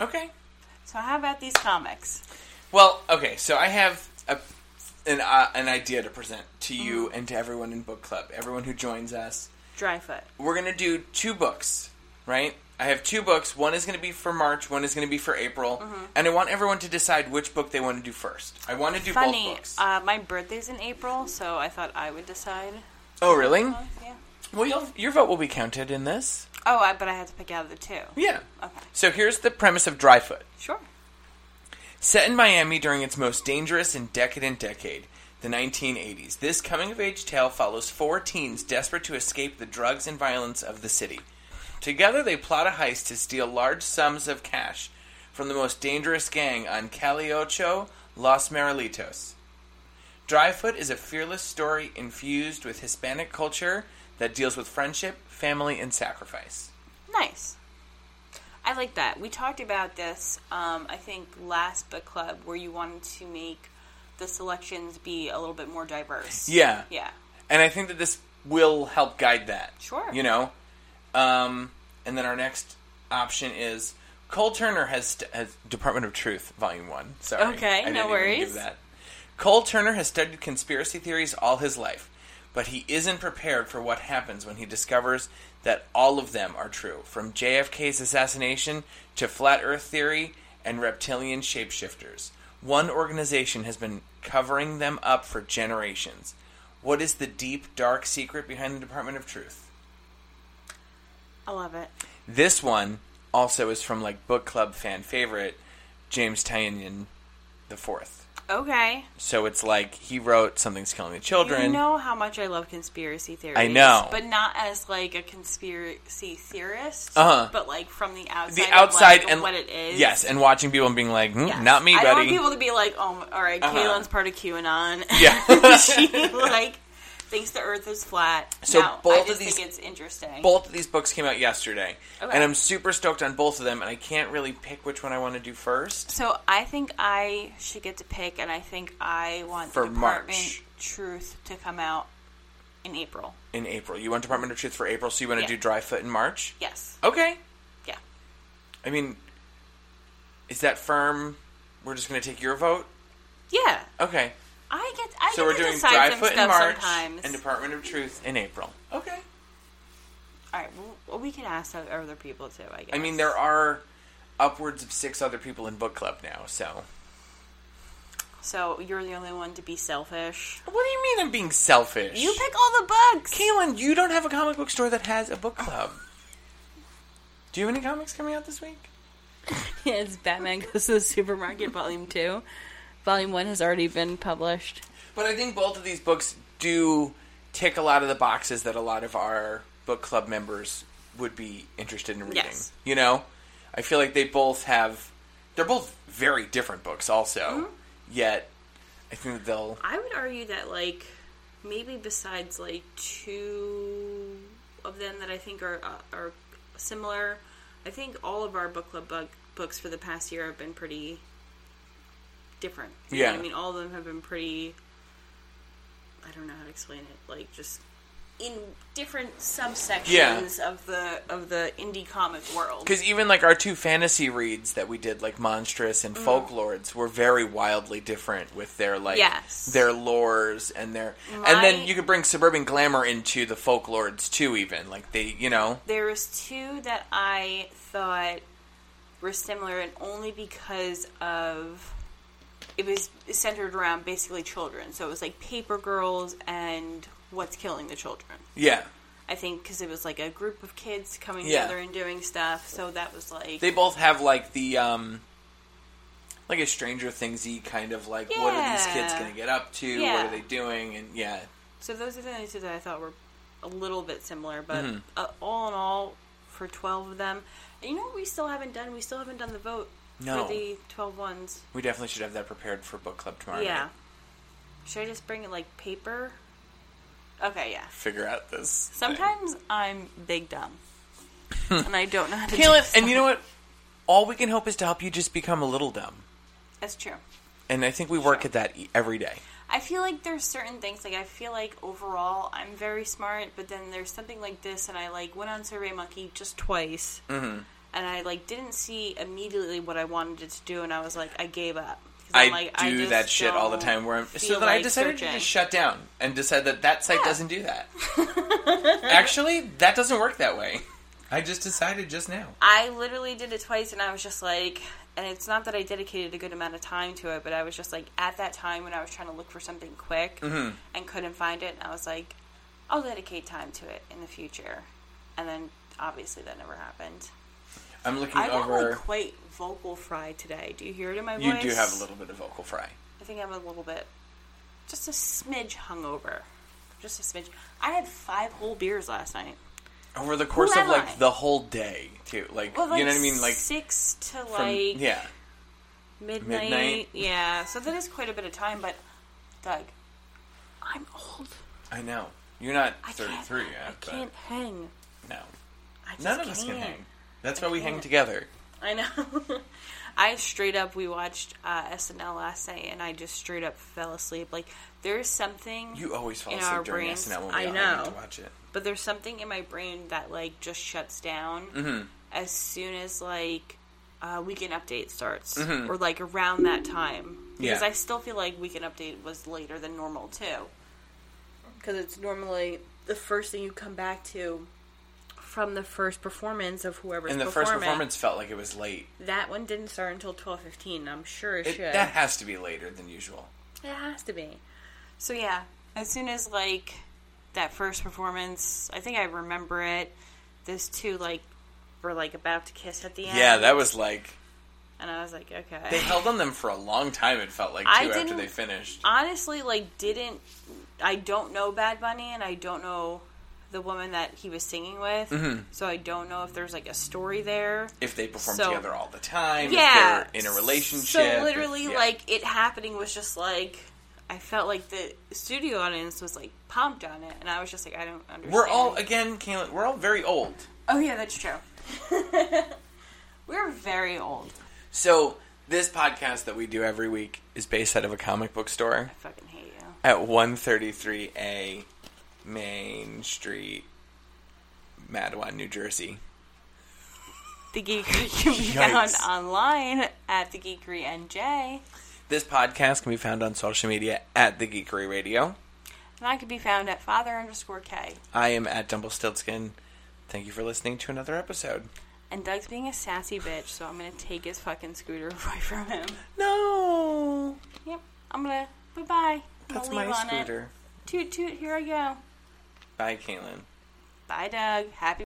Okay. So how about these comics? Well, okay. So I have an idea to present to you and to everyone in book club, everyone who joins us. Dryfoot. We're gonna do 2 books, right? I have 2 books. One is going to be for March. One is going to be for April. And I want everyone to decide which book they want to do first. I want to do both books. My birthday's in April, so I thought I would decide. Oh, really? Yeah. Well, your vote will be counted in this. Oh, but I had to pick out of the 2. Yeah. Okay. So here's the premise of Dryfoot. Sure. Set in Miami during its most dangerous and decadent decade, the 1980s, this coming-of-age tale follows 4 teens desperate to escape the drugs and violence of the city. Together, they plot a heist to steal large sums of cash from the most dangerous gang on Caliocho, Los Merlitos. Dryfoot is a fearless story infused with Hispanic culture that deals with friendship, family, and sacrifice. Nice. I like that. We talked about this, I think, last book club, where you wanted to make the selections be a little bit more diverse. Yeah. Yeah. And I think that this will help guide that. Sure. You know? And then our next option is Cole Turner has Department of Truth, Volume 1. Sorry. Okay, no worries. That. Cole Turner has studied conspiracy theories all his life, but he isn't prepared for what happens when he discovers that all of them are true, from JFK's assassination to flat earth theory and reptilian shapeshifters. One organization has been covering them up for generations. What is the deep, dark secret behind the Department of Truth? I love it. This one also is from, like, book club fan favorite, James Tynion IV. Okay. So it's like, he wrote Something's Killing the Children. You know how much I love conspiracy theories. I know. But not as, like, a conspiracy theorist. But, like, from the outside. The outside of, like, and what it is. Yes, and watching people and being like, yes. Not me, buddy. I want people to be like, oh, all right, Kaylin's part of QAnon. Yeah. She, like... thinks the Earth is flat. So no, I think it's interesting. Both of these books came out yesterday, and I'm super stoked on both of them. And I can't really pick which one I want to do first. So I think I should get to pick, and I think I want for Department of Truth to come out in April. In April, you want Department of Truth for April, so you want to do Dryfoot in March? Yes. Okay. Yeah. I mean, is that firm? We're just going to take your vote. Yeah. Okay. I get to decide some stuff sometimes. And Department of Truth in April. Okay. All right. Well, we can ask other people too, I guess. I mean, there are upwards of 6 other people in book club now, so. So you're the only one to be selfish. What do you mean I'm being selfish? You pick all the books. Kaylin, you don't have a comic book store that has a book club. Do you have any comics coming out this week? Yeah, it's Batman Goes to the Supermarket, Volume 2. Volume 1 has already been published. But I think both of these books do tick a lot of the boxes that a lot of our book club members would be interested in reading. Yes. You know? I feel like they both have... They're both very different books also. Mm-hmm. Yet, I think they'll... I would argue that, like, maybe besides, like, two of them that I think are similar, I think all of our book club books for the past year have been pretty different. You know I mean, all of them have been pretty... I don't know how to explain it. Like, just in different subsections of the indie comic world. Because even, like, our two fantasy reads that we did, like, Monstrous and Folklords, were very wildly different with their, like, their lores and their... And then you could bring Suburban Glamour into the Folklords, too, even. Like, they, you know... There was two that I thought were similar, and only because of... It was centered around basically children. So it was like Paper Girls and What's Killing the Children. Yeah. I think because it was like a group of kids coming together and doing stuff. So that was like... They both have like the, like a Stranger Things-y kind of like, what are these kids going to get up to? Yeah. What are they doing? And so those are the things that I thought were a little bit similar. But all in all, for 12 of them... You know what we still haven't done? We still haven't done the vote. No. For the 12 ones. We definitely should have that prepared for book club tomorrow. Yeah. Night. Should I just bring it like paper? Okay, yeah. Figure out this. Sometimes thing. I'm big dumb. And I don't know how to do it. And you know what? All we can hope is to help you just become a little dumb. That's true. And I think we work at that every day. I feel like there's certain things, like I feel like overall I'm very smart, but then there's something like this, and I like went on SurveyMonkey just twice. Mm-hmm. And I, like, didn't see immediately what I wanted it to do, and I was like, I gave up. I do that shit all the time. I decided to just shut down and decide that site doesn't do that. Actually, that doesn't work that way. I just decided just now. I literally did it twice, and I was just like... And it's not that I dedicated a good amount of time to it, but I was just like, at that time when I was trying to look for something quick and couldn't find it, and I was like, I'll dedicate time to it in the future. And then, obviously, that never happened. I'm looking over... I got, like, quite vocal fry today. Do you hear it in my voice? You do have a little bit of vocal fry. I think I'm a little bit... Just a smidge hungover. Just a smidge. I had 5 whole beers last night. Over the course of, like, the whole day, too. Like, well, like, you know what I mean? Like 6 to, like... Midnight. Yeah. So that is quite a bit of time, but... Doug, I'm old. I know. You're not 33 yet, I can't hang. No. None of us can hang. That's why we hang together. I know. We watched SNL last night, and I just straight up fell asleep. Like, there's something. You always fall asleep during SNL when we all hang to watch it. But there's something in my brain that, like, just shuts down as soon as, like, Weekend Update starts. Mm-hmm. Or, like, around that time. Because I still feel like Weekend Update was later than normal, too. Because it's normally the first thing you come back to. From the first performance of whoever's performing. And the first performance felt like it was late. That one didn't start until 12:15. I'm sure it should. That has to be later than usual. It has to be. So, yeah. As soon as, like, that first performance, I think I remember it. Those two, like, were, like, about to kiss at the end. Yeah, that was, like... And I was like, okay. They held on them for a long time, it felt like, too, after they finished. Honestly, like, I don't know Bad Bunny, and I don't know... the woman that he was singing with. Mm-hmm. So I don't know if there's, like, a story there. If they perform together all the time. Yeah. If they're in a relationship. So literally, like, it happening was just, like, I felt like the studio audience was, like, pumped on it. And I was just like, I don't understand. We're all, again, Kayla, we're all very old. Oh, yeah, that's true. We're very old. So this podcast that we do every week is based out of a comic book store. I fucking hate you. At 133A... Main Street, Mattawan, New Jersey. The Geekery can be found online at The Geekery NJ. This podcast can be found on social media at The Geekery Radio. And I can be found at Father_K. I am at Dumblestiltskin. Thank you for listening to another episode. And Doug's being a sassy bitch, so I'm going to take his fucking scooter away from him. No! Yep, I'm going to... Bye-bye. That's my scooter. Toot, toot, here I go. Bye, Caitlin. Bye, Doug. Happy